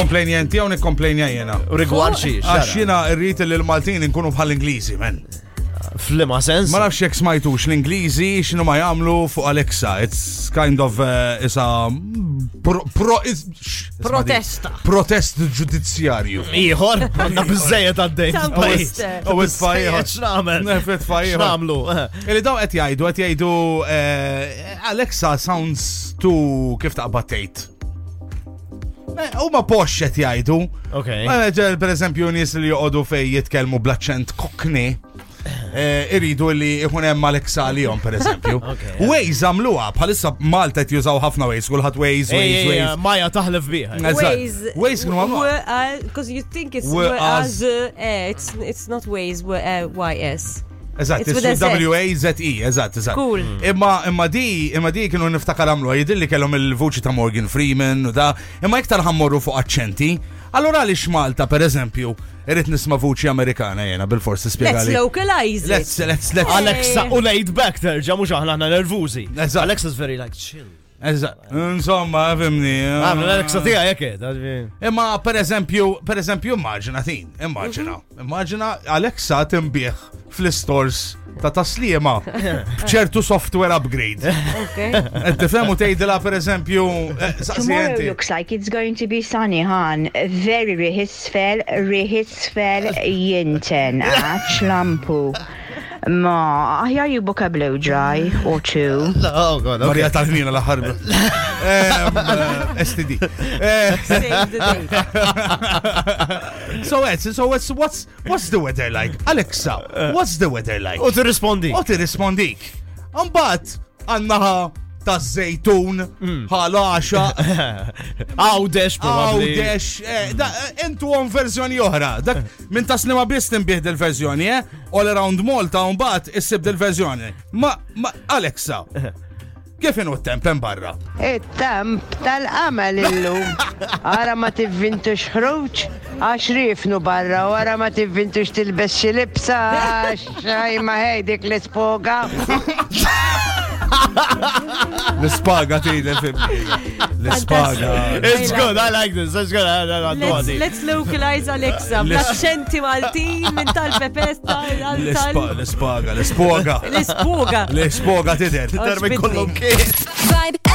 komplejnjen tiegħu nikkomplejnja jiena. Rigwarxi. Għax jiena rrid li l-Maltin nkunu bħall-Ingliżi, men. Flima sens. Ma nafx jekk smajtux l-Ingliżi x'inhu ma jagħmlu fuq Alexa. It's kind of protesta. Protest ġudizzjarju. Ieħor, għandna biżżejjed għaddejn. U tfajjieħ x'nagħmel. Nefet tfajjieħ. X'nagħmlu. Illi daw qed jgħidu Alexa sounds too kif taqbad tgħid. Huma posh qed jgħidu. Okay. Pereżempju nies li joqogħdu fejn jitkellmu bl-aċċent Cockney. Iridu li ikun hemm Alexa għalihom pereżempju. Waze għamluha bħalissa Malta qed jużaw ħafna Waze, kulħadd Waze. Maja taħlef biha. Waze kienu għamluha. Because you think it's as it's not Waze, Y-S. Eżatt, it's W-A-Z-E, eżatt. Cool. Imma di kienu niftakar għamluha, jidilli kellhom il-vuċi ta' Morgan Freeman u da, imma iktar ħammorru fuq aċċenti. Allora għaliex Malta pereżempju irrit nisma vuċi Amerikana jena bil-forsi spiegħali. Let's localize it. Let's Alexa u laid back terġa mux aħna nervużi. Alexa's very like chill. Insomma, fimni. Alexa tija jeke. Imma per eżempju immaġina Alexa timbieħ fl-stores ta' taslima b'ċertu software upgrade. Okay. Tifhem u tgħidilha pereżempju Tomorrow looks like it's going to be sunny, han. Very rihisfel jinten ċlampu. Ma, I hear you book a blow dry or two. Oh god. Maria Tarnina la ħarba. STD. So what's the weather like? Alexa, what's the weather like? U tirrispondi. Imbagħad għandha taż-żejtun ħalaxa għawdex da intu għom verżjoni oħra dak minn taslima biss tinbieħ il-verżjoni all around Malta u mbagħad issib il-verżjoni ma Alexa kif inhu t-temp hemm barra it-temp tal-qamel illum ara ma tivvintux ħruġ għax rifnu barra u ara ma tivvintux tilbes xi libsa xajma ħejdik l-ispoga L-spaga L-spaga. It's good, I like this. It's good. Let's localize Alexa. L'accenti maltin, mental pepesta. L-spaga. L-spoga. L-spoga tider. Vibe